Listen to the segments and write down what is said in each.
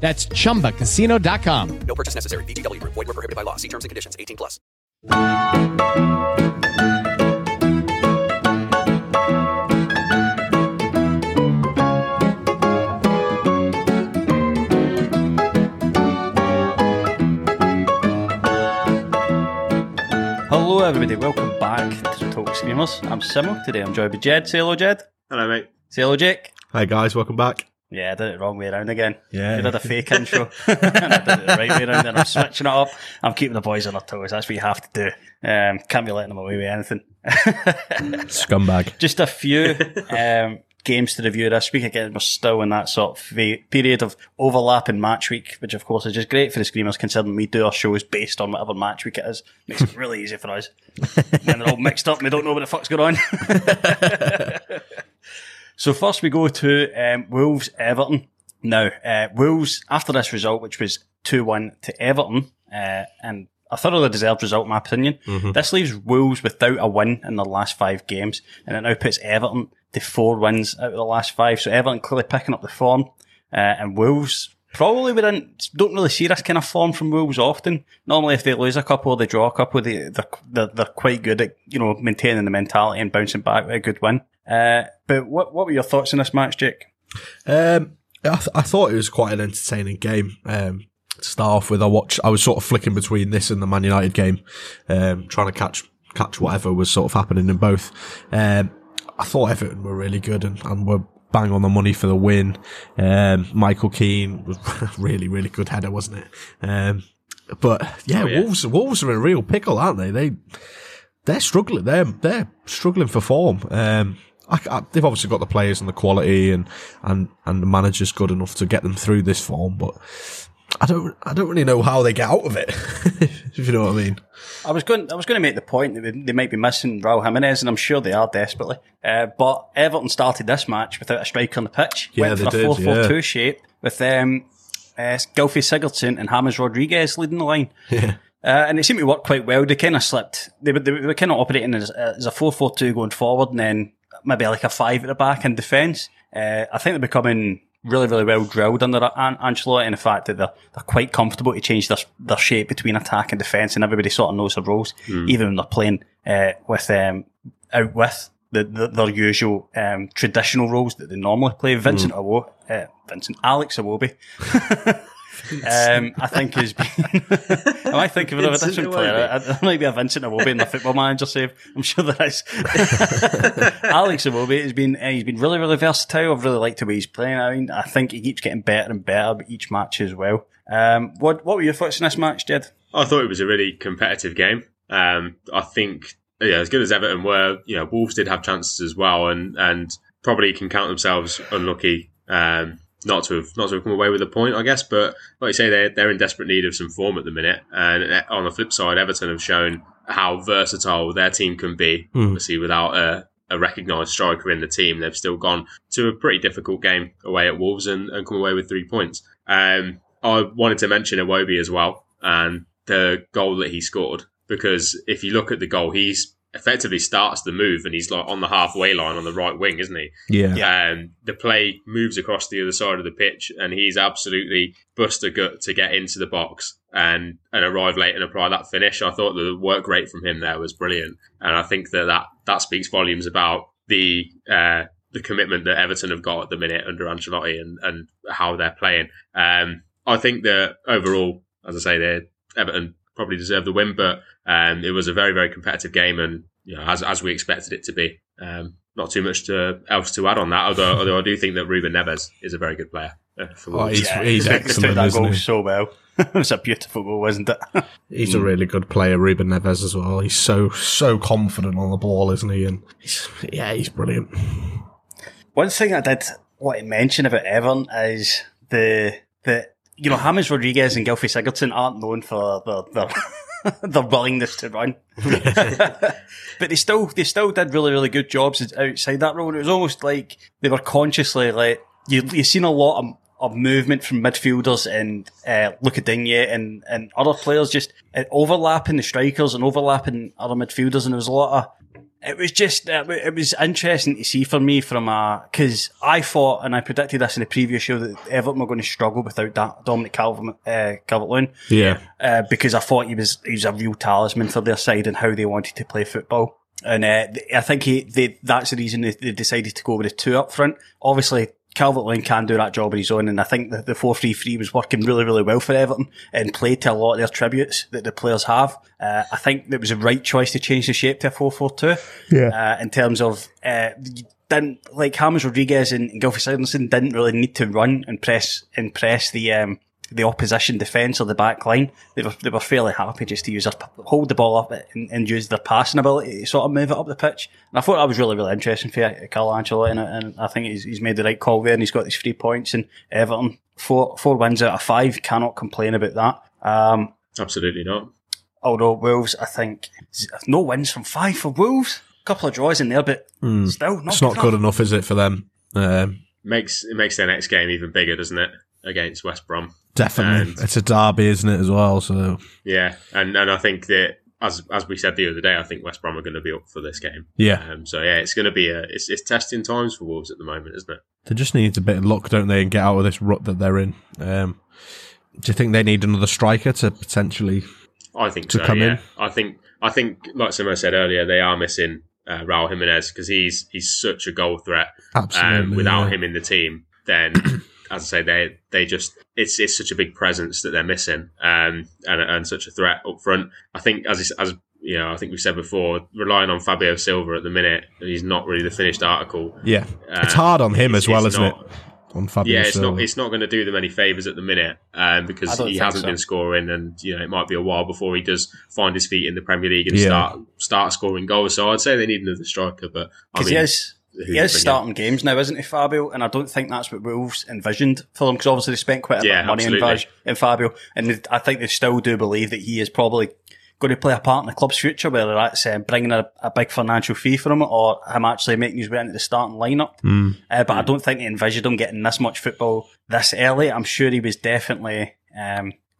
That's ChumbaCasino.com. No purchase necessary. VGW Group. Void where prohibited by law. See terms and conditions. 18+. Hello, everybody. Welcome back to Talk Screamers. I'm Simo. Today I'm joined by Jed. Say hello, Jed. Hello, mate. Say hello, Jake. Hi, guys. Welcome back. Yeah, I did it the wrong way around again. Yeah. You did a fake intro. And I did it the right way around, and I'm switching it up. I'm keeping the boys on their toes. That's what you have to do. Can't be letting them away with anything. Scumbag. Just a few games to review this week. Again, we're still in that sort of period of overlapping match week, which of course is just great for the Screamers, considering we do our shows based on whatever match week it is. Makes it really easy for us. When they're all mixed up and they don't know what the fuck's going on. So first we go to Wolves-Everton. Now, Wolves, after this result, which was 2-1 to Everton, and a thoroughly deserved result in my opinion, this leaves Wolves without a win in their last five games, and it now puts Everton to four wins out of the last five. So Everton clearly picking up the form, and Wolves probably don't really see this kind of form from Wolves often. Normally if they lose a couple or they draw a couple, they're quite good at, you know, maintaining the mentality and bouncing back with a good win. But what were your thoughts on this match, Jake? I thought it was quite an entertaining game. To start off with, I was sort of flicking between this and the Man United game, trying to catch whatever was sort of happening in both. I thought Everton were really good and were bang on the money for the win. Michael Keane was really, really good header, wasn't it? But yeah, oh, yeah. Wolves are in a real pickle, aren't they? They're struggling. They're struggling for form. They've obviously got the players and the quality and the manager's good enough to get them through this form, but I don't really know how they get out of it. If you know what I mean. I was going to make the point that they might be missing Raul Jimenez, and I'm sure they are desperately. But Everton started this match without a striker on the pitch. Yeah, went for a 4-4-2 shape with Gylfi Sigurdsson and James Rodriguez leading the line. Yeah. And it seemed to work quite well. They kind of slipped. They were kind of operating as a 4-4-2 going forward, and then maybe like a 5 at the back in defence. I think they're becoming really, really well drilled under Ancelotti, and the fact that they're quite comfortable to change their shape between attack and defence, and everybody sort of knows their roles, even when they're playing out with their usual traditional roles that they normally play. Alex Iwobi. I think he's been. Am I thinking of a different player? There might be a Vincent Iwobi in the Football Manager save. I'm sure there is. Alex Iwobi has been. He's been really, really versatile. I've really liked the way he's playing. I mean, I think he keeps getting better and better each match as well. What were your thoughts on this match, Jed? I thought it was a really competitive game. I think as good as Everton were, Wolves did have chances as well, and probably can count themselves unlucky. Not to have come away with a point, I guess, but like you say, they're in desperate need of some form at the minute. And on the flip side, Everton have shown how versatile their team can be. Obviously, without a recognised striker in the team, they've still gone to a pretty difficult game away at Wolves and come away with 3 points. I wanted to mention Iwobi as well, and the goal that he scored, because if you look at the goal, he's effectively starts the move and he's like on the halfway line on the right wing, isn't he? Yeah. And the play moves across the other side of the pitch and he's absolutely bust a gut to get into the box and arrive late and apply that finish. I thought the work rate from him there was brilliant. And I think that speaks volumes about the commitment that Everton have got at the minute under Ancelotti and how they're playing. I think that overall, as I say, Everton probably deserved the win, but it was a very, very competitive game, and you know, as we expected it to be. Not too much else to add on that, although I do think that Ruben Neves is a very good player. He's excellent. That goal so well. It was a beautiful goal, wasn't it? He's a really good player, Ruben Neves, as well. He's so confident on the ball, isn't he? And he's brilliant. One thing I did want to mention about Everton is the you know, James Rodriguez and Gylfi Sigurdsson aren't known for their willingness to run, but they still did really, really good jobs outside that role. It was almost like they were consciously like you've seen a lot of movement from midfielders and Luka Digne and other players just overlapping the strikers and overlapping other midfielders, and there was a lot of. It was just, it was interesting to see for me because I thought, and I predicted this in the previous show, that Everton were going to struggle without Dominic Calvert-Lewin. Yeah. Because I thought he was a real talisman for their side and how they wanted to play football. And I think that's the reason they decided to go with the two up front. Obviously, Calvert-Lewin can do that job on his own, and I think that the 4-3-3 was working really, really well for Everton and played to a lot of their tributes that the players have. I think it was the right choice to change the shape to a 4-4-2. Yeah. In terms of, James Rodriguez and Gylfi Sigurdsson didn't really need to run and press the opposition defence or the back line. They were fairly happy just to hold the ball up and use their passing ability to sort of move it up the pitch. And I thought that was really, really interesting for Carlo Ancelotti, and I think he's made the right call there, and he's got these 3 points, and Everton, four wins out of 5, cannot complain about that. Absolutely not. Although Wolves, I think, no wins from 5 for Wolves. A couple of draws in there, but still not. It's not good enough, is it, for them? It makes their next game even bigger, doesn't it? Against West Brom. Definitely. It's a derby, isn't it, as well? So yeah, and I think that as we said the other day, I think West Brom are going to be up for this game. Yeah. It's going to be it's testing times for Wolves at the moment, isn't it? They just need a bit of luck, don't they, and get out of this rut that they're in. Do you think they need another striker to potentially? I think to so, come yeah. in. I think like Simo said earlier, they are missing Raul Jimenez because he's such a goal threat. Absolutely. Without him in the team, then. As I say, they just it's such a big presence that they're missing, and such a threat up front. I think as we've said before, relying on Fabio Silva at the minute, he's not really the finished article. Yeah, it's hard on him as well, isn't it? On Fabio Silva, it's not going to do them any favors at the minute, because he hasn't been scoring, and you know it might be a while before he does find his feet in the Premier League and start scoring goals. So I'd say they need another striker, but he is starting games now, isn't he, Fabio? And I don't think that's what Wolves envisioned for him, because obviously they spent quite a bit of money in Fabio, and I think they still do believe that he is probably going to play a part in the club's future, whether that's bringing a big financial fee for him or him actually making his way into the starting lineup. But I don't think they envisioned him getting this much football this early. I'm sure he was definitely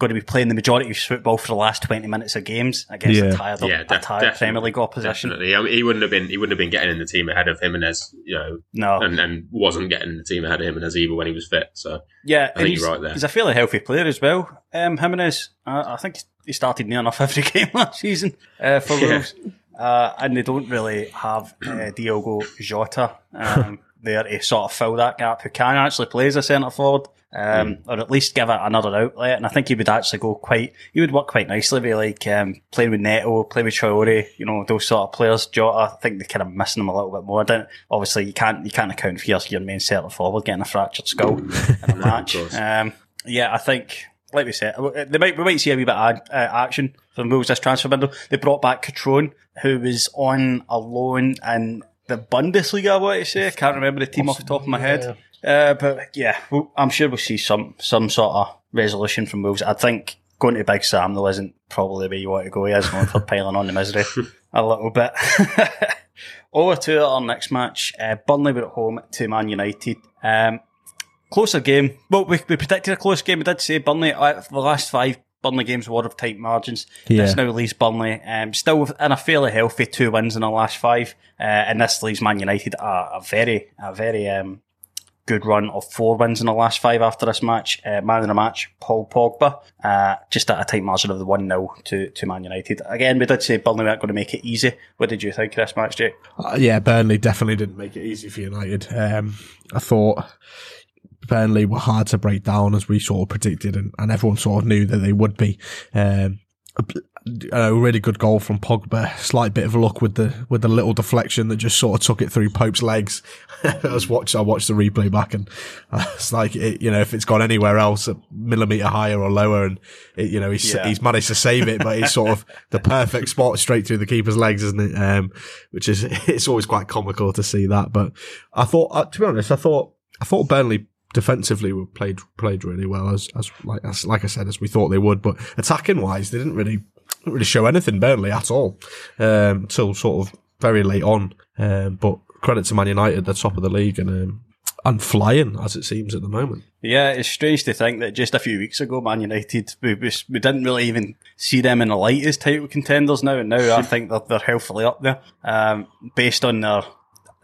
going to be playing the majority of his football for the last 20 minutes of games against a tired Premier League opposition. Definitely. I mean, he wouldn't have been getting in the team ahead of Jimenez, you know. No. And wasn't getting in the team ahead of Jimenez either when he was fit. So yeah, I think you're right there. He's a fairly healthy player as well. Jimenez, I think he started near enough every game last season for Wolves, and they don't really have Diogo Jota there to sort of fill that gap. Who can actually play as a centre forward? Or at least give it another outlet, and I think he would actually work quite nicely with playing with Neto, playing with Traore, you know, those sort of players. Jota, I think they're kind of missing him a little bit more. Obviously you can't account for your main centre forward getting a fractured skull in a match. I think, like we said, we might see a wee bit of action from Wolves this transfer window. They brought back Catrone, who was on a loan in the Bundesliga, I want to say. I can't remember the team off the top of my head. Yeah. I'm sure we'll see some sort of resolution from Wolves. I think going to Big Sam, though, isn't probably the way you want to go. He is going for piling on the misery a little bit. Over to our next match. Burnley were at home to Man United. Closer game. Well, we predicted a close game. We did say Burnley, for the last 5 Burnley games were of tight margins. Yeah. This now leaves Burnley still in a fairly healthy 2 wins in the last 5, and this leaves Man United a very good run of 4 wins in the last 5 after this match. Man of the match, Paul Pogba, just at a tight margin of the 1-0 to Man United. Again, we did say Burnley weren't going to make it easy. What did you think of this match, Jake? Yeah, Burnley definitely didn't make it easy for United. I thought Burnley were hard to break down, as we sort of predicted, and everyone sort of knew that they would be. A really good goal from Pogba. Slight bit of luck with the little deflection that just sort of took it through Pope's legs. I watched the replay back, and it's like, if it's gone anywhere else, a millimetre higher or lower, and he's managed to save it, but it's sort of the perfect spot straight through the keeper's legs, isn't it? Which is, it's always quite comical to see that. But I thought, to be honest, I thought Burnley defensively were played really well, as like I said, as we thought they would, but attacking wise, they didn't really show anything, Burnley, at all, till sort of very late on. But credit to Man United, they're top of the league and flying, as it seems at the moment. Yeah, it's strange to think that just a few weeks ago, Man United, we didn't really even see them in the light as title contenders now, and now I think they're healthily up there, based on their...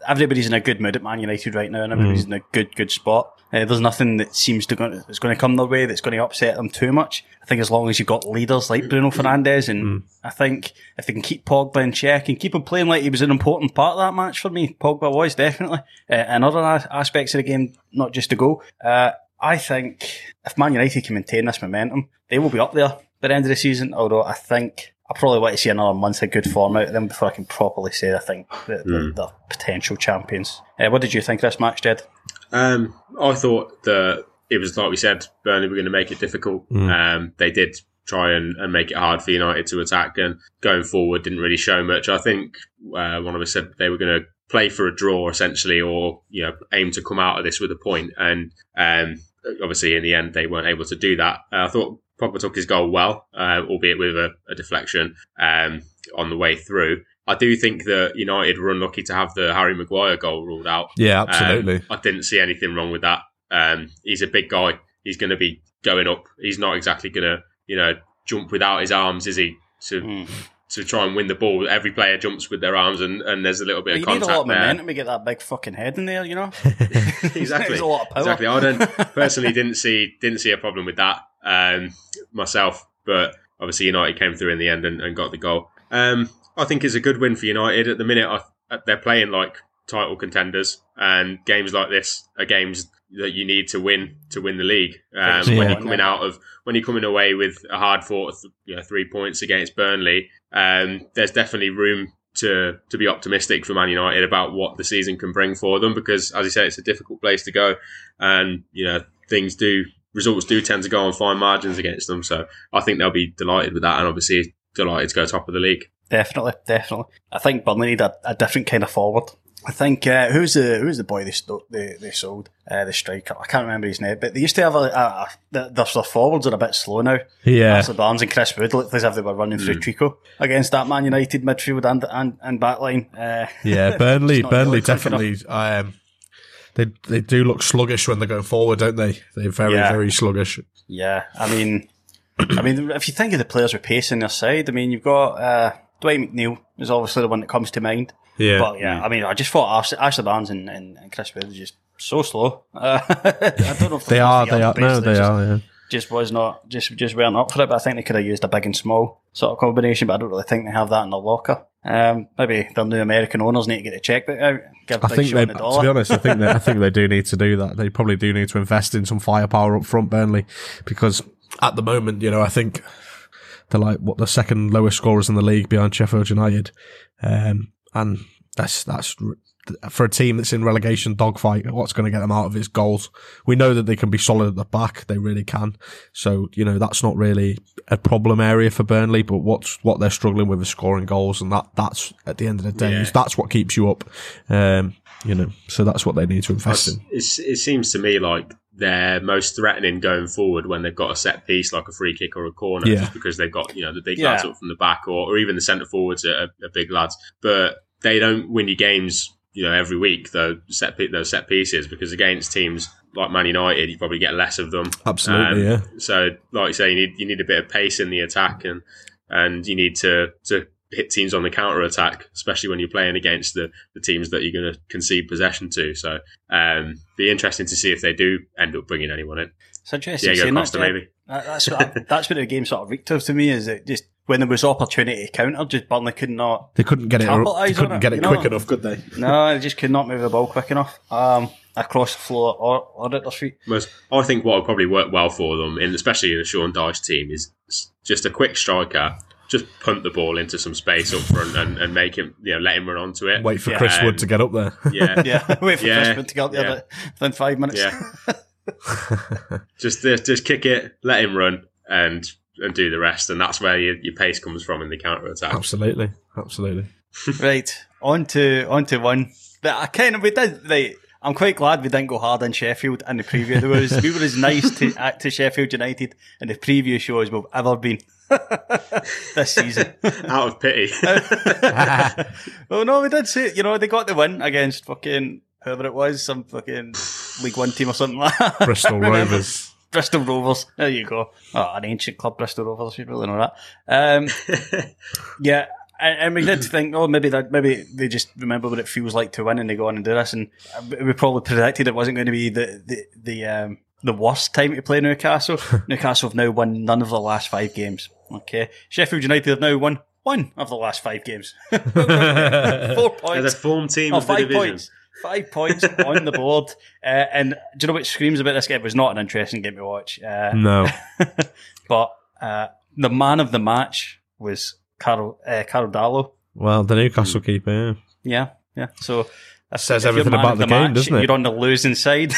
Everybody's in a good mood at Man United right now, and everybody's in a good spot. There's nothing that seems to that's going to come their way that's going to upset them too much. I think as long as you've got leaders like Bruno Fernandes, and I think if they can keep Pogba in check and keep him playing like he was an important part of that match for me, Pogba was definitely, and other aspects of the game, not just the goal. I think if Man United can maintain this momentum, they will be up there by the end of the season, although I think... I probably want to see another month of good form out of them before I can properly say I think that they're potential champions. What did you think of this match, Jed? I thought that it was, like we said, Burnley were going to make it difficult. They did try and make it hard for United to attack, and going forward didn't really show much. I think one of us said they were going to play for a draw, essentially, or aim to come out of this with a point. And obviously, in the end, they weren't able to do that. I thought Pogba took his goal well, albeit with a deflection on the way through. I do think that United were unlucky to have the Harry Maguire goal ruled out. Yeah, absolutely. I didn't see anything wrong with that. He's a big guy. He's going to be going up. He's not exactly going to jump without his arms, is he? To try and win the ball. Every player jumps with their arms, and there's a little bit of contact there. You need a lot of momentum to get that big fucking head in there, Exactly. There's a lot of power. Exactly. I personally didn't see a problem with that myself, but obviously United came through in the end and got the goal. I think it's a good win for United. At the minute, they're playing like title contenders, and games like this are games that you need to win the league. When you're coming away with a hard fought 3 points against Burnley, there's definitely room to be optimistic for Man United about what the season can bring for them, because, as I said, it's a difficult place to go, and results do tend to go on fine margins against them. So I think they'll be delighted with that, and obviously delighted to go top of the league. Definitely. I think Burnley need a different kind of forward. I think who's the boy they sold, the striker? I can't remember his name, but they used to have their forwards are a bit slow now. Yeah, Marcel Barnes and Chris Wood looked as if they were running through treacle against that Man United midfield and backline. Burnley definitely. They do look sluggish when they go forward, don't they? They're very sluggish. Yeah, I mean, if you think of the players with pace on their side, you've got Dwight McNeil is obviously the one that comes to mind. Yeah. But I just thought Ashley Barnes and Chris Wood are just so slow. I don't know if they are. Just weren't up for it, but I think they could have used a big and small sort of combination, but I don't really think they have that in their locker. Maybe their new American owners need to get a check that out. To be honest, I think they do need to do that. They probably do need to invest in some firepower up front, Burnley, because at the moment, I think they're like the second lowest scorers in the league behind Sheffield United, and that's for a team that's in relegation dogfight. What's going to get them out of is goals. We know that they can be solid at the back; they really can. So that's not really a problem area for Burnley. But what they're struggling with is scoring goals, and that's at the end of the day, that's what keeps you up. So that's what they need to invest in. It seems to me like they're most threatening going forward when they've got a set piece like a free kick or a corner, just because they've got the big lads up from the back, or even the centre forwards are big lads, but they don't win your games every week those set pieces, because against teams like Man United, you probably get less of them. Absolutely, yeah. So, like you say, you need a bit of pace in the attack, and you need to hit teams on the counter attack, especially when you're playing against the teams that you're going to concede possession to. So, be interesting to see if they do end up bringing anyone in. It's interesting. Diego Costa, maybe. That's what the game sort of reeked of to me, is it just when there was opportunity to counter, just Burnley couldn't get it quick enough, could they? No, they just could not move the ball quick enough. Across the floor or at their feet. I think what would probably work well for them, especially in a Sean Dyche team, is just a quick striker, just punt the ball into some space up front and make him, let him run onto it. Wait for Chris Wood to get up there. Yeah, yeah. Wait for Chris Wood to get up there within 5 minutes. Yeah. just kick it, let him run, and do the rest, and that's where your pace comes from in the counter attack. Absolutely. Right, on to one. But I'm quite glad we didn't go hard on Sheffield in the preview. We were as nice to Sheffield United in the preview show as we've ever been this season. Out of pity. Well, no, we did say, they got the win against fucking whoever it was, some fucking League One team or something like that. Bristol Rovers. There you go. Oh, an ancient club, Bristol Rovers. You really know that. Yeah. And we did think, maybe they just remember what it feels like to win, and they go on and do this. And we probably predicted it wasn't going to be the worst time to play Newcastle. Newcastle have now won none of the last 5 games. Okay, Sheffield United have now won one of the last 5 games. 4 points. They're the form team of the division. 5 points on the board. And do you know what screams about this game? It was not an interesting game to watch. No. But the man of the match was Carol Darlow. Well, the Newcastle keeper. Yeah. So that says everything about the game, doesn't it? You're on the losing side.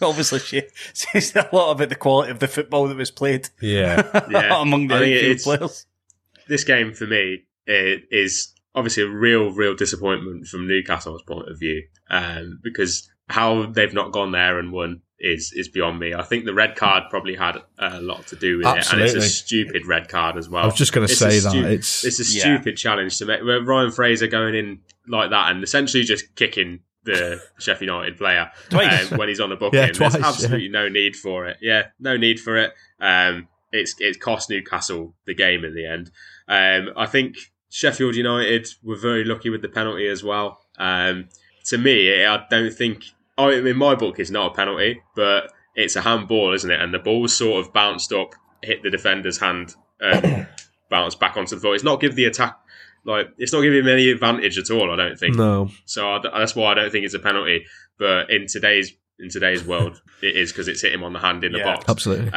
Obviously, she says a lot about the quality of the football that was played. Yeah. Among the players. This game for me is obviously a real disappointment from Newcastle's point of view, because how they've not gone there and won is beyond me. I think the red card probably had a lot to do with it, and it's a stupid red card as well. I was just going to say that it's a stupid challenge to make. Where Ryan Fraser going in like that and essentially just kicking the Sheffield United player when he's on the booking. There's absolutely no need for it. Yeah, no need for it. It's cost Newcastle the game in the end. I think Sheffield United were very lucky with the penalty as well. To me, I don't think. I mean, in my book, it's not a penalty, but it's a handball, isn't it? And the ball sort of bounced up, hit the defender's hand, bounced back onto the floor. It's not give the attack, it's not giving him any advantage at all, I don't think. No. So that's why I don't think it's a penalty. But in today's world, it is, because it's hit him on the hand in the box. Absolutely.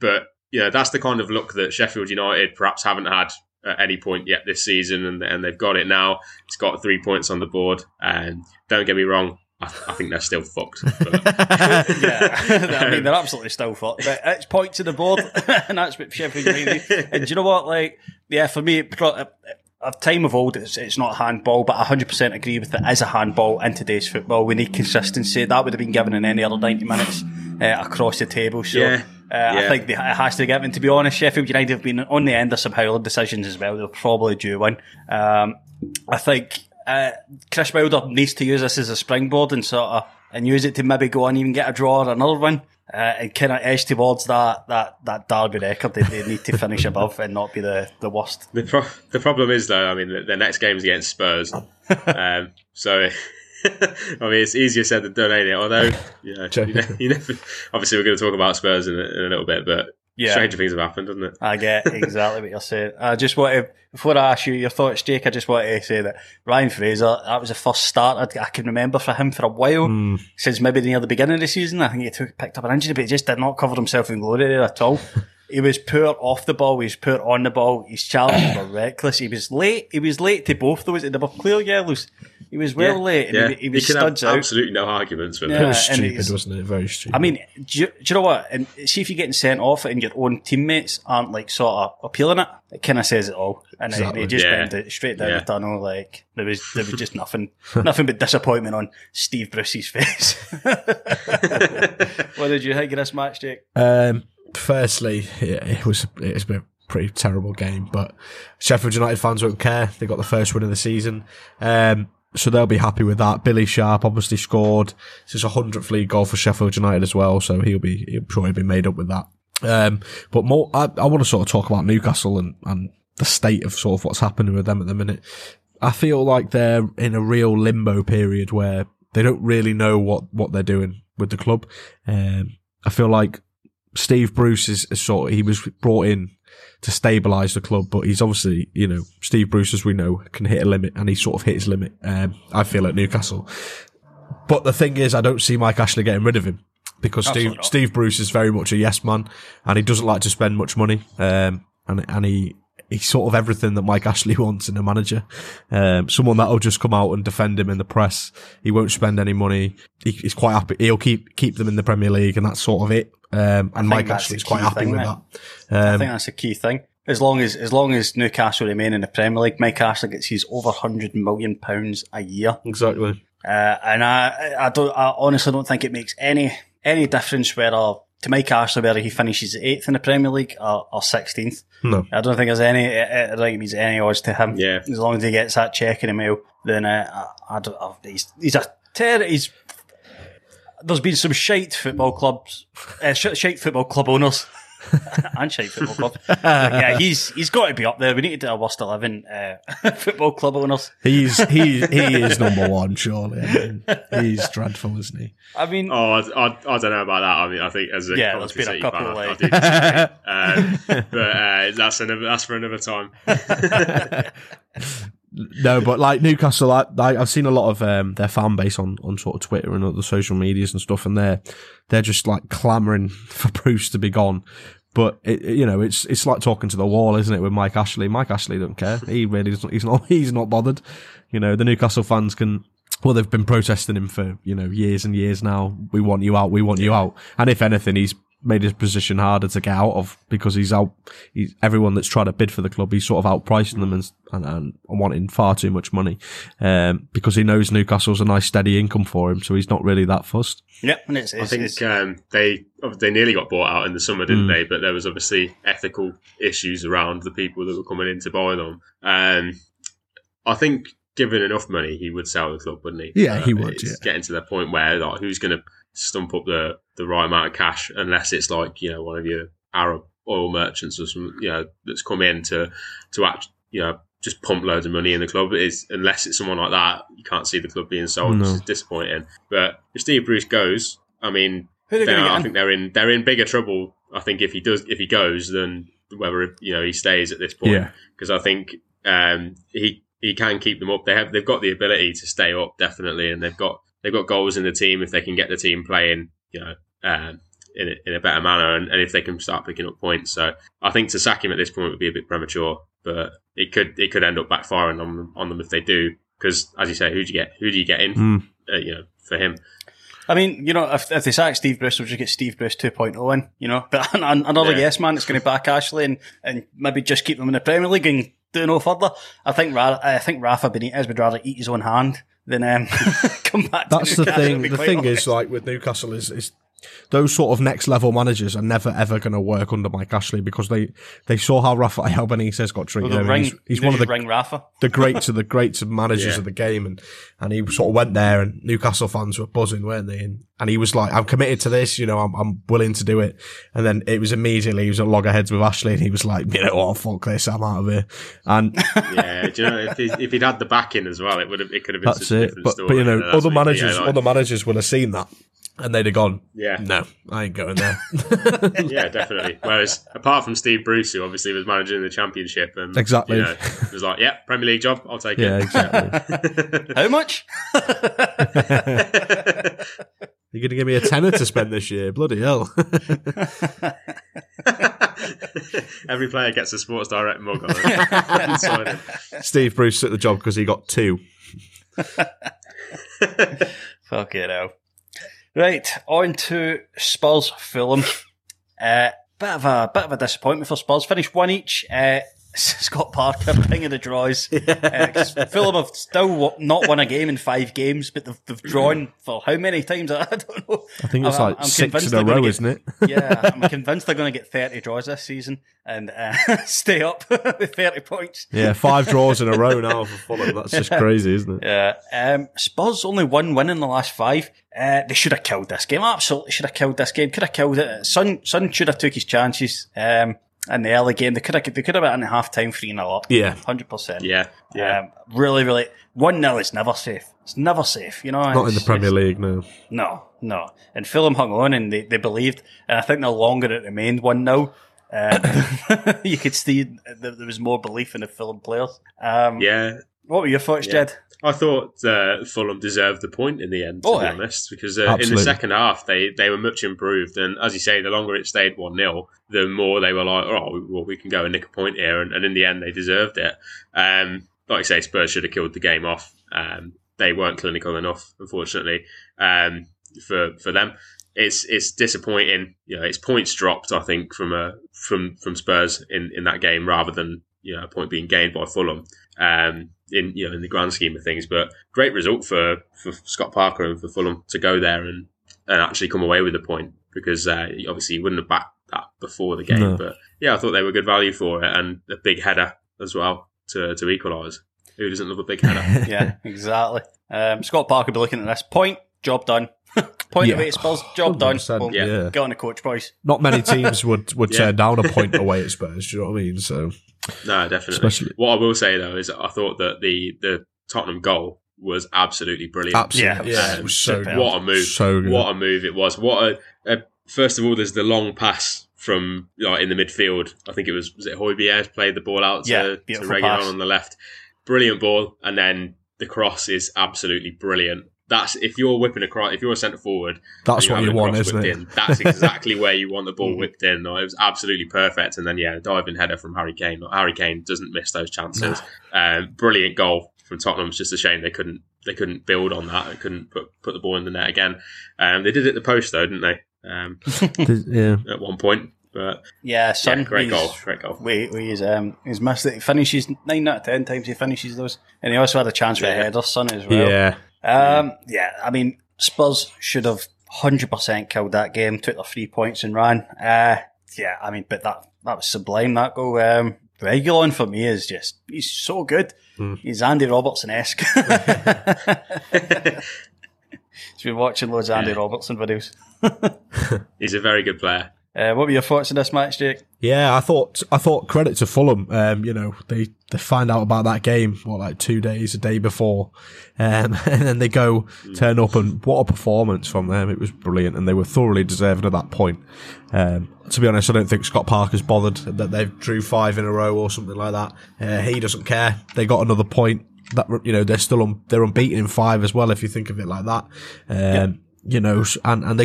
But that's the kind of luck that Sheffield United perhaps haven't had at any point yet this season, and they've got it now. It's got 3 points on the board. And don't get me wrong. I think they're still fucked. I mean, they're absolutely still fucked. But it's points to the board, and that's what Sheffield United. And do you know what? For me, at time of old, it's not handball, but I 100% agree with it as a handball in today's football. We need consistency. That would have been given in any other 90 minutes across the table. So I think it has to be given. To be honest, Sheffield United have been on the end of some howler decisions as well. They'll probably do one. I think. Chris Wilder needs to use this as a springboard and use it to maybe go on and even get a draw or another one, and kind of edge towards that Derby record that they need to finish above and not be the worst. The problem is, though, I mean, the next game is against Spurs, so I mean, it's easier said than done, ain't it? Although obviously we're going to talk about Spurs in a little bit, but. Yeah. Stranger things have happened, doesn't it? I get exactly what you're saying. I just want to, before I ask you your thoughts, Jake, I just want to say that Ryan Fraser, that was the first start I can remember for him for a while, since maybe near the beginning of the season. I think he picked up an injury, but he just did not cover himself in glory there at all. He was poor off the ball, he was poor on the ball, his challenges were reckless, he was late to both those, and they were clear yellows. He was late. Yeah. He was studs out. Absolutely no arguments with it. It was stupid, wasn't it? Very stupid. I mean, do you know what? And see if you're getting sent off and your own teammates aren't sort of appealing it. It kind of says it all. And exactly. It just went straight down the tunnel. There was just nothing but disappointment on Steve Bruce's face. What did you think of this match, Jake? Firstly, it's been. Pretty terrible game, but Sheffield United fans won't care. They got the first win of the season. So they'll be happy with that. Billy Sharp obviously scored. This is 100th league goal for Sheffield United as well, so he'll probably be made up with that. But more, I want to sort of talk about Newcastle and the state of sort of what's happening with them at the minute. I feel like they're in a real limbo period where they don't really know what they're doing with the club. I feel like Steve Bruce is sort of, he was brought in to stabilise the club, but he's obviously, you know, Steve Bruce, as we know, can hit a limit, and he sort of hit his limit, I feel, at Newcastle. But the thing is, I don't see Mike Ashley getting rid of him, because Steve Bruce is very much a yes man, and he doesn't like to spend much money, and he's sort of everything that Mike Ashley wants in a manager. Someone that'll just come out and defend him in the press. He won't spend any money. He's quite happy. He'll keep them in the Premier League, and that's sort of it. And Mike Ashley's quite happy with that. I think that's a key thing. As long as Newcastle remain in the Premier League, Mike Ashley gets his over £100 million a year. Exactly. And I honestly don't think it makes any difference whether, to Mike Ashley, whether he finishes 8th in the Premier League or 16th. No. I don't think there's it means any odds to him. Yeah. As long as he gets that check in the mail, then there's been some shite football clubs, shite football club owners, and shite football club. But yeah, he's got to be up there. We need to do a worst 11 football club owners. He is number one, surely. I mean, he's dreadful, isn't he? I mean, I don't know about that. I mean, I think as a there's been a couple of like, but that's for another time. No, but like Newcastle, I've seen a lot of their fan base on sort of Twitter and other social medias and stuff, and they're just like clamouring for Bruce to be gone. But it's like talking to the wall, isn't it? With Mike Ashley, doesn't care. He really doesn't. He's not bothered. You know, the Newcastle fans can. Well, they've been protesting him for years and years now. We want you out. We want you out. And if anything, he's made his position harder to get out of, because he's everyone that's tried to bid for the club, he's sort of outpricing them and wanting far too much money, because he knows Newcastle's a nice steady income for him, so he's not really that fussed. Yeah, and I think they nearly got bought out in the summer, didn't they? But there was obviously ethical issues around the people that were coming in to buy them. I think given enough money, he would sell the club, wouldn't he? Yeah, he would. It's getting to the point where like, who's going to stump up the right amount of cash, unless it's like one of your Arab oil merchants or some that's come in to act, just pump loads of money in the club. Unless it's someone like that, you can't see the club being sold. No. Which is disappointing. But if Steve Bruce goes, I mean, I think they're in bigger trouble. I think if he goes, than whether he stays at this point, because I think he can keep them up. They've got the ability to stay up, definitely, and they've got goals in the team if they can get the team playing, in a better manner, and if they can start picking up points. So I think to sack him at this point would be a bit premature, but it could end up backfiring on them if they do, because as you say, who do you get in, for him? I mean, if they sack Steve Bruce, we'll just get Steve Bruce 2.0 in, But another yes man that's going to back Ashley and maybe just keep them in the Premier League and do no further. I think Rafa Benitez would rather eat his own hand than come back. That's the thing. The thing is, like with Newcastle, is those sort of next level managers are never ever going to work under Mike Ashley, because they saw how Rafael Benitez got treated. He's one of the greats of the greats of managers of the game, and he sort of went there, and Newcastle fans were buzzing, weren't they? And he was like, I'm committed to this, I'm willing to do it. And then it was immediately, he was at loggerheads with Ashley, and he was like, fuck this, I'm out of here. And do you know, if he'd had the backing as well, it could have been such a different story. But other managers would have seen that, and they'd have gone, no, I ain't going there. Yeah, definitely. Whereas, apart from Steve Bruce, who obviously was managing the Championship, and was like, Premier League job, I'll take it. Exactly. How much? You're going to give me a tenner to spend this year? Bloody hell. Every player gets a Sports Direct mug on it. Steve Bruce took the job because he got 2. Fuck it out. Right, on to Spurs Fulham. Bit of a disappointment for Spurs. Finished 1-1. Scott Parker, king of the draws. Fulham have still not won a game in 5 games, but they've drawn for how many times? I don't know. I think it's like 6 in a row, isn't it? Yeah, I'm convinced they're going to get 30 draws this season and stay up with 30 points. Yeah, 5 draws in a row now for Fulham. That's just crazy, isn't it? Yeah. Spurs only 1 win in the last 5. They should have killed this game. Absolutely should have killed this game. Could have killed it. Son should have took his chances. In the early game, they could have been in the half time 3-0 up. Yeah. 100%. Yeah. Really, really. 1-0 is never safe. It's never safe, you know. Not in the Premier League, no. No. And Fulham hung on and they believed. And I think the longer it remained 1-0, you could see that there was more belief in the Fulham players. What were your thoughts, Jed? I thought Fulham deserved the point in the end, to be honest, because in the second half, they were much improved. And as you say, the longer it stayed 1-0, the more they were like, oh, well, we can go and nick a point here. And in the end, they deserved it. Like I say, Spurs should have killed the game off. They weren't clinical enough, unfortunately, for them. It's disappointing. You know, it's points dropped, I think, from Spurs in that game rather than, you know, a point being gained by Fulham. In the grand scheme of things, but great result for Scott Parker and for Fulham to go there and actually come away with a point, because obviously you wouldn't have backed that before the game. No. But yeah, I thought they were good value for it, and a big header as well to equalise. Who doesn't love a big header? Yeah, exactly. Scott Parker be looking at this point. Job done. Point away at Spurs. Job done. Well, yeah. Get on the coach, boys. Not many teams would turn down a point away at Spurs. Do you know what I mean? So. No, definitely. Especially. What I will say, though, is I thought that the Tottenham goal was absolutely brilliant. Absolutely. Yeah. It was so good. What a move. So good. What a move it was. What a first of all, there's the long pass from in the midfield. I think it was it Højbjerg played the ball out to Reguilon on the left. Brilliant ball. And then the cross is absolutely brilliant. That's if you're whipping a cross, if you're a centre forward, that's what you want, isn't it? That's exactly where you want the ball whipped in. It was absolutely perfect, and then a diving header from Harry Kane. Harry Kane doesn't miss those chances. Brilliant goal from Tottenham. It's just a shame they couldn't build on that. They couldn't put the ball in the net again. They did it at the post though, didn't they? At one point. But Son, great goal. He's missed it. He finishes 9 out of 10 times. He finishes those, and he also had a chance with a header, Son, as well. Yeah. I mean, Spurs should have 100% killed that game, took their 3 points and ran. I mean, but that was sublime, that goal. Reguilon for me is he's so good. He's Andy Robertson-esque. He's been watching loads of Andy Robertson videos. He's a very good player. What were your thoughts on this match, Jake? Yeah, I thought credit to Fulham. They find out about that game, like 2 days, a day before. And then they go turn up, and what a performance from them. It was brilliant, and they were thoroughly deserving of that point. To be honest, I don't think Scott Parker's bothered that they drew 5 in a row or something like that. He doesn't care. They got another point. That, they're still they're unbeaten in 5 as well, if you think of it like that. And they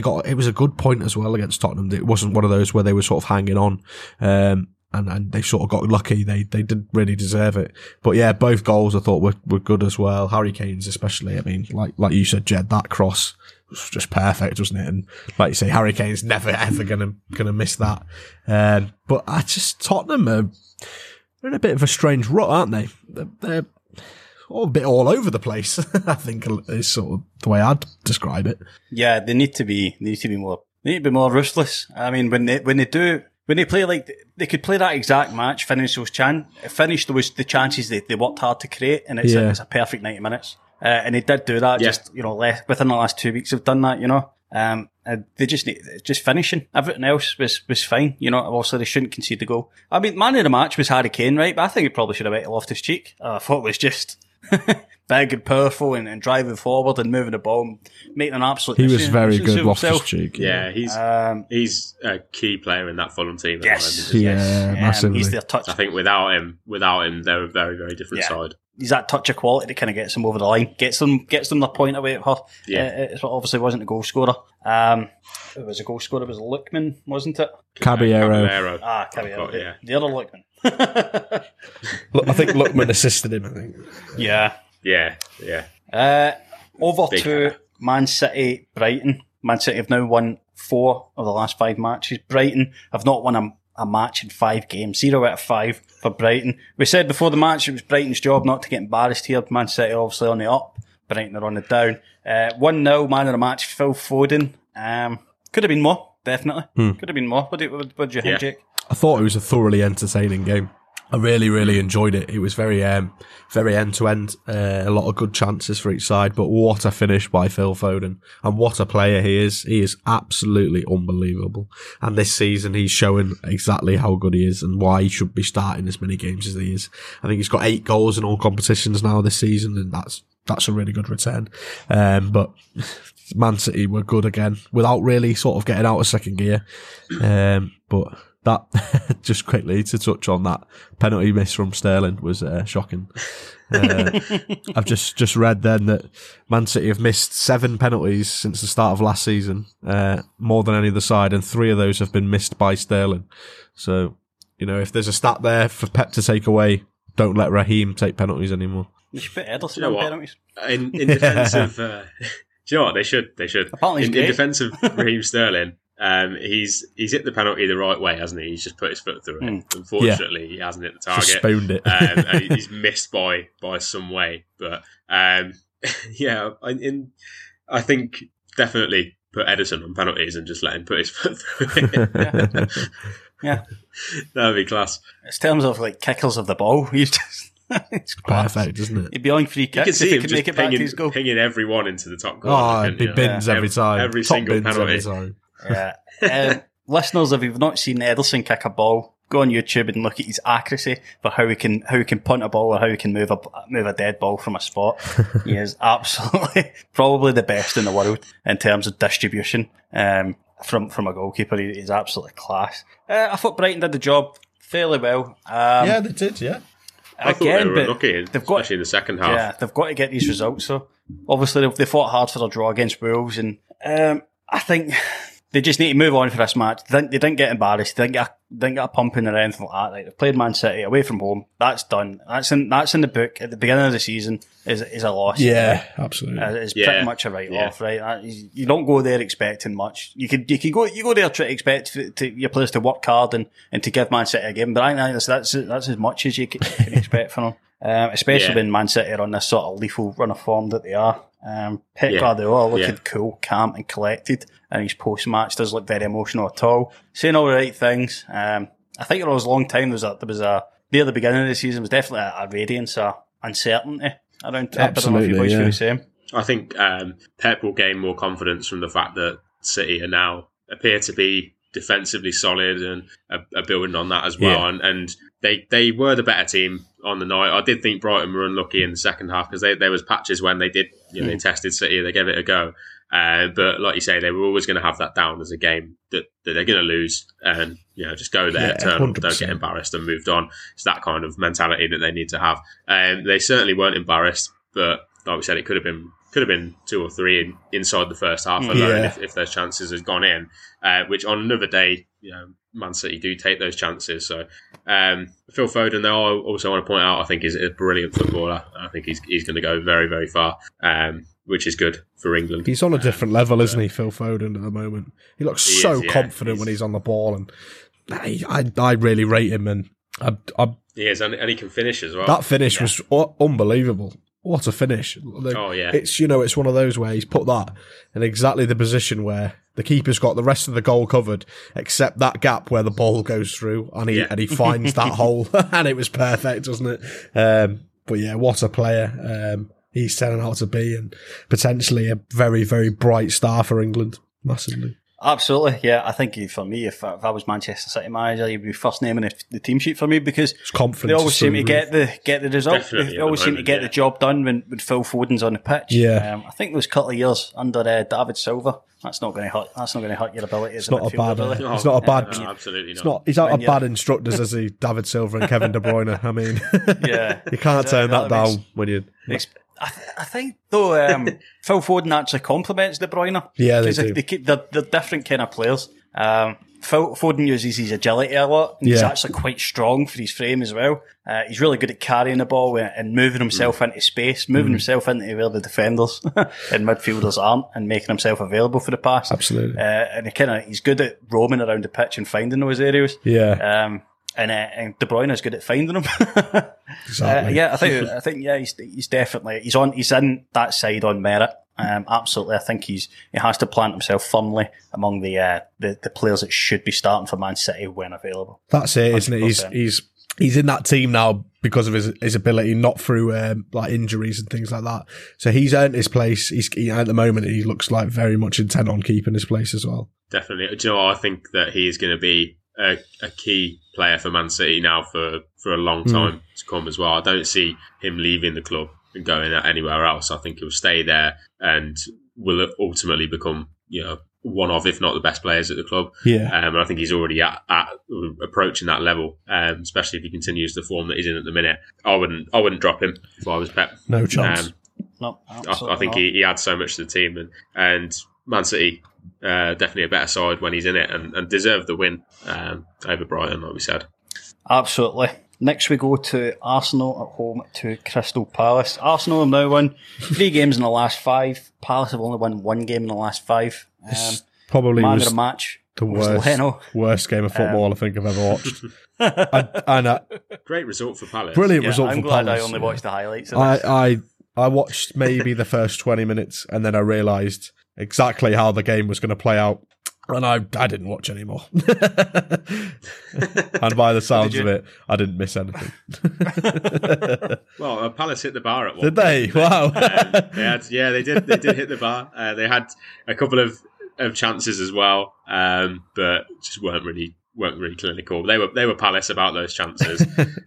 got, it was a good point as well against Tottenham. It wasn't one of those where they were sort of hanging on, and they sort of got lucky. They didn't really deserve it. But yeah, both goals I thought were good as well. Harry Kane's especially. I mean, like you said, Jed, that cross was just perfect, wasn't it? And like you say, Harry Kane's never ever gonna miss that. But I just, Tottenham are in a bit of a strange rut, aren't they? They're a bit all over the place, I think, is sort of the way I'd describe it. Yeah, they need to be more ruthless. I mean, when they play, like they could play that exact match, finish those chances they worked hard to create, and it's a perfect 90 minutes. And they did do that. Within the last 2 weeks they've done that. They just need finishing. Everything else was fine. Also they shouldn't concede the goal. I mean, man of the match was Harry Kane, right? But I think he probably should have went to Loftus-Cheek. I thought it was just. Big and powerful and driving forward and moving the ball and making an absolute decision. He was very good, Loftus-Cheek. Yeah, he's a key player in that Fulham team. Yes, massively. He's their touch. I think without him, they're a very, very different side. He's that touch of quality that kind of gets them over the line, gets them their point away at her. Yeah, it obviously wasn't a goal scorer. It was a goal scorer. It was Lookman, wasn't it? Caballero. Ah, Caballero. The other Lookman. Look, I think Lookman assisted him, I think. Yeah. Over big to header. Man City, Brighton. Man City have now won 4 of the last 5 matches. Brighton have not won a a match in 5 games, 0 out of 5 for Brighton. We said before the match it was Brighton's job not to get embarrassed here. Man City obviously on the up, Brighton are on the down. 1-0, man of the match, Phil Foden. Could have been more, definitely. Could have been more. What do you think, Jake? I thought it was a thoroughly entertaining game. I really, really enjoyed it. It was very, very end-to-end. A lot of good chances for each side, but what a finish by Phil Foden. And what a player he is. He is absolutely unbelievable. And this season, he's showing exactly how good he is and why he should be starting as many games as he is. I think he's got 8 goals in all competitions now this season, and that's a really good return. But Man City were good again without really sort of getting out of second gear. But... that, just quickly to touch on that penalty miss from Sterling was shocking. I've just read then that Man City have missed 7 penalties since the start of last season, more than any other side, and 3 of those have been missed by Sterling. So, you know, if there's a stat there for Pep to take away, don't let Raheem take penalties anymore. They should put Ederson on penalties. In defence of... do you know what? They should. Apparently in defence of Raheem Sterling... he's hit the penalty the right way, hasn't he? He's just put his foot through it. Unfortunately, he hasn't hit the target. Just spooned it. And he's missed by some way. But I think definitely put Ederson on penalties and just let him put his foot through it. Yeah. That would be class. In terms of like kickers of the ball, he's just... it's perfect, isn't it? He'd be on free kicks. You can see him just pinging everyone into the top corner. Oh, it'd be bins every time. Every top single bins penalty. Every time. Yeah. Listeners, if you've not seen Ederson kick a ball, go on YouTube and look at his accuracy for how he can punt a ball or how he can move a dead ball from a spot. He is absolutely probably the best in the world in terms of distribution from a goalkeeper. He's absolutely class. I thought Brighton did the job fairly well. Yeah, they did. Yeah. I thought they were lucky, especially in the second half. Yeah, they've got to get these results. So obviously they fought hard for their draw against Wolves, and I think. They just need to move on for this match. They didn't get embarrassed. They didn't get a pump in or anything like that. Like, they've played Man City away from home. That's done. That's in the book. At the beginning of the season is a loss. Yeah, absolutely. It's pretty much a write-off, right? You don't go there expecting much. You go there trying to expect your players to work hard and to give Man City a game, but I think that's as much as you can expect from them. Especially when Man City are on this sort of lethal run of form that they are. Pep Guardiola looking cool, calm and collected, and his post-match doesn't look very emotional at all. Saying all the right things. I think it was a long time there was near the beginning of the season was definitely a radiance of uncertainty around Pep. Absolutely, I don't know if you boys feel the same. I think Pep will gain more confidence from the fact that City are now appear to be defensively solid and are building on that as well. Yeah. And they were the better team on the night. I did think Brighton were unlucky in the second half because there was patches when they did, they tested City, they gave it a go. But like you say, they were always going to have that down as a game that they're going to lose and, just go there, turn, don't get embarrassed and moved on. It's that kind of mentality that they need to have. They certainly weren't embarrassed, but like we said, it could have been 2 or 3 inside the first half alone if those chances had gone in, which on another day, Man City do take those chances. So Phil Foden, though, I also want to point out, I think is a brilliant footballer. I think he's going to go very, very far, which is good for England. He's on a different level, isn't he, Phil Foden, at the moment? He looks confident when he's on the ball, and I really rate him. And and he can finish as well. That finish was unbelievable. What a finish. It's one of those where he's put that in exactly the position where the keeper's got the rest of the goal covered, except that gap where the ball goes through, and he finds that hole, and it was perfect, wasn't it? But yeah, what a player he's turning out to be, and potentially a very, very bright star for England, massively. Absolutely, yeah. I think for me, if I was Manchester City manager, he'd be first naming the team sheet for me because they always seem to get the result. They always seem to get the job done when Phil Foden's on the pitch. Yeah, I think those couple of years under David Silva, that's not going to hurt. That's not going to hurt your ability. It's not a bad. No, absolutely not. He's not a bad instructors, is he? David Silva and Kevin De Bruyne. I mean, you can't turn that down when you. I think, though, Phil Foden actually compliments De Bruyne. Yeah, they do. They're different kind of players. Foden uses his agility a lot. Yeah. He's actually quite strong for his frame as well. He's really good at carrying the ball and moving himself into space, moving himself into where the defenders and midfielders aren't, and making himself available for the pass. Absolutely. And he's good at roaming around the pitch and finding those areas. Yeah. And De Bruyne is good at finding him. Exactly. I think he's definitely he's in that side on merit. Absolutely, I think he has to plant himself firmly among the players that should be starting for Man City when available. That's it, 100%. Isn't it? He's in that team now because of his ability, not through injuries and things like that. So he's earned his place. At the moment, he looks like very much intent on keeping his place as well. Definitely. Do you know what? I think that he is going to be a key player for Man City now for a long time to come as well. I don't see him leaving the club and going anywhere else. I think he'll stay there and will ultimately become, one of, if not the best players at the club. Yeah. And I think he's already at approaching that level, especially if he continues the form that he's in at the minute. I wouldn't drop him if I was Pep. No chance. I think he adds so much to the team, and Man City definitely a better side when he's in it and deserve the win over Brighton, like we said. Absolutely. Next we go to Arsenal at home to Crystal Palace. Arsenal have now won 3 games in the last 5. Palace have only won 1 game in the last 5. This probably was the match. The worst game of football I think I've ever watched. Great result for Palace. Brilliant result for Palace. I'm glad I only watched the highlights of this. I watched maybe the first 20 minutes and then I realised exactly how the game was going to play out. And I didn't watch anymore. And by the sounds of it, I didn't miss anything. Well, Palace hit the bar at one point. Did they? Wow. They did hit the bar. They had a couple of chances as well, but just weren't really clinical. They were Palace about those chances.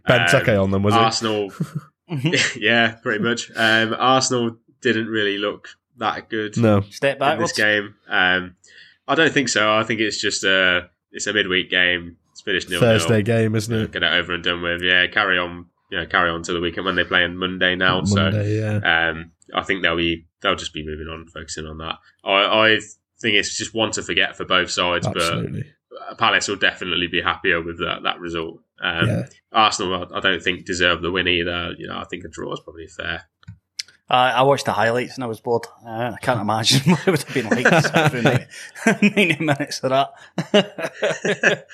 Benteke on them, was it? Arsenal, yeah, pretty much. Arsenal didn't really look that good. No. Step back in this game. I don't think so. I think it's just it's a midweek game. It's finished 0-0. Thursday game, isn't it? Get it over and done with. Yeah, carry on to the weekend when they play on Monday now. I think they'll just be moving on, focusing on that. I think it's just one to forget for both sides. Absolutely. But Palace will definitely be happier with that result. Arsenal, I don't think deserve the win either. I think a draw is probably fair. I watched the highlights and I was bored. I can't imagine what it would have been like for 90 minutes of that.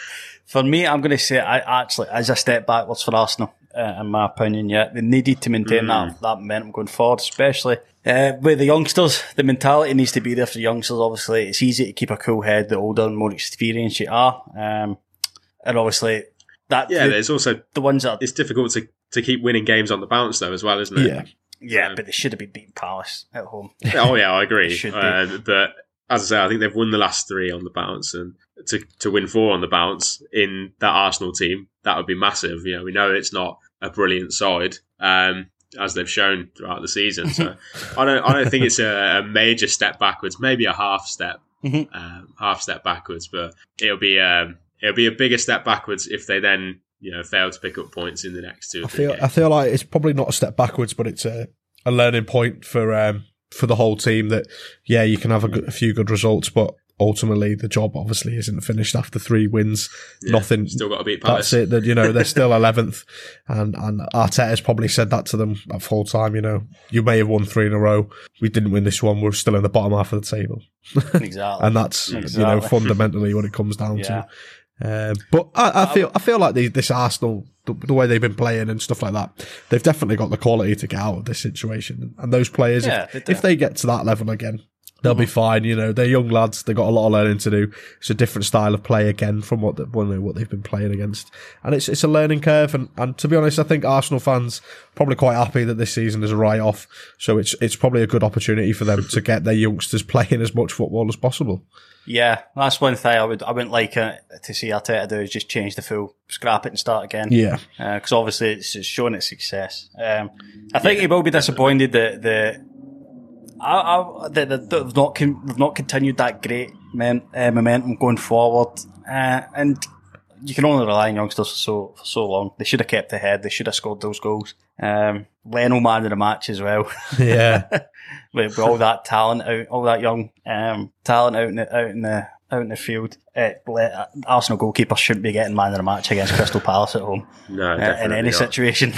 For me, I'm going to say as a step backwards for Arsenal, in my opinion, yeah. They needed to maintain that momentum going forward, especially with the youngsters. The mentality needs to be there for the youngsters, obviously. It's easy to keep a cool head the older and more experienced you are. And obviously... there's also... the ones that it's difficult to keep winning games on the bounce, though, as well, isn't it? Yeah. Yeah, but they should have been beating Palace at home. Oh, yeah, I agree. But as I say, I think they've won the last 3 on the bounce, and to win 4 on the bounce in that Arsenal team, that would be massive. We know it's not a brilliant side, as they've shown throughout the season. So I don't think it's a major step backwards. Maybe a half step backwards, but it'll be a bigger step backwards if they then. Fail to pick up points in the next 2 or 3 games. I feel like it's probably not a step backwards, but it's a learning point for the whole team that, you can have a few good results, but ultimately the job obviously isn't finished after 3 wins. Yeah, nothing. Still got to beat Palace. That's it. That they're still 11th, and Arteta's probably said that to them at full time. You may have won 3 in a row. We didn't win this one. We're still in the bottom half of the table. Exactly. And that's fundamentally what it comes down to. But I feel like this Arsenal, the way they've been playing and stuff like that, they've definitely got the quality to get out of this situation. And those players, if they get to that level again, they'll be fine. They're young lads; they've got a lot of learning to do. It's a different style of play again from what they've been playing against, and it's a learning curve. And to be honest, I think Arsenal fans are probably quite happy that this season is a write off. So it's probably a good opportunity for them to get their youngsters playing as much football as possible. Yeah, that's one thing I wouldn't like to see Arteta do is just change the full, scrap it and start again. Yeah. Because obviously it's shown its success. I think he will be disappointed that they've not continued that great momentum going forward. And you can only rely on youngsters for so long. They should have kept ahead. They should have scored those goals. Leno man of the match as well. Yeah, with all that talent out, all that young talent out in the out in the field. Arsenal goalkeeper shouldn't be getting man of the match against Crystal Palace at home. No, in any situation.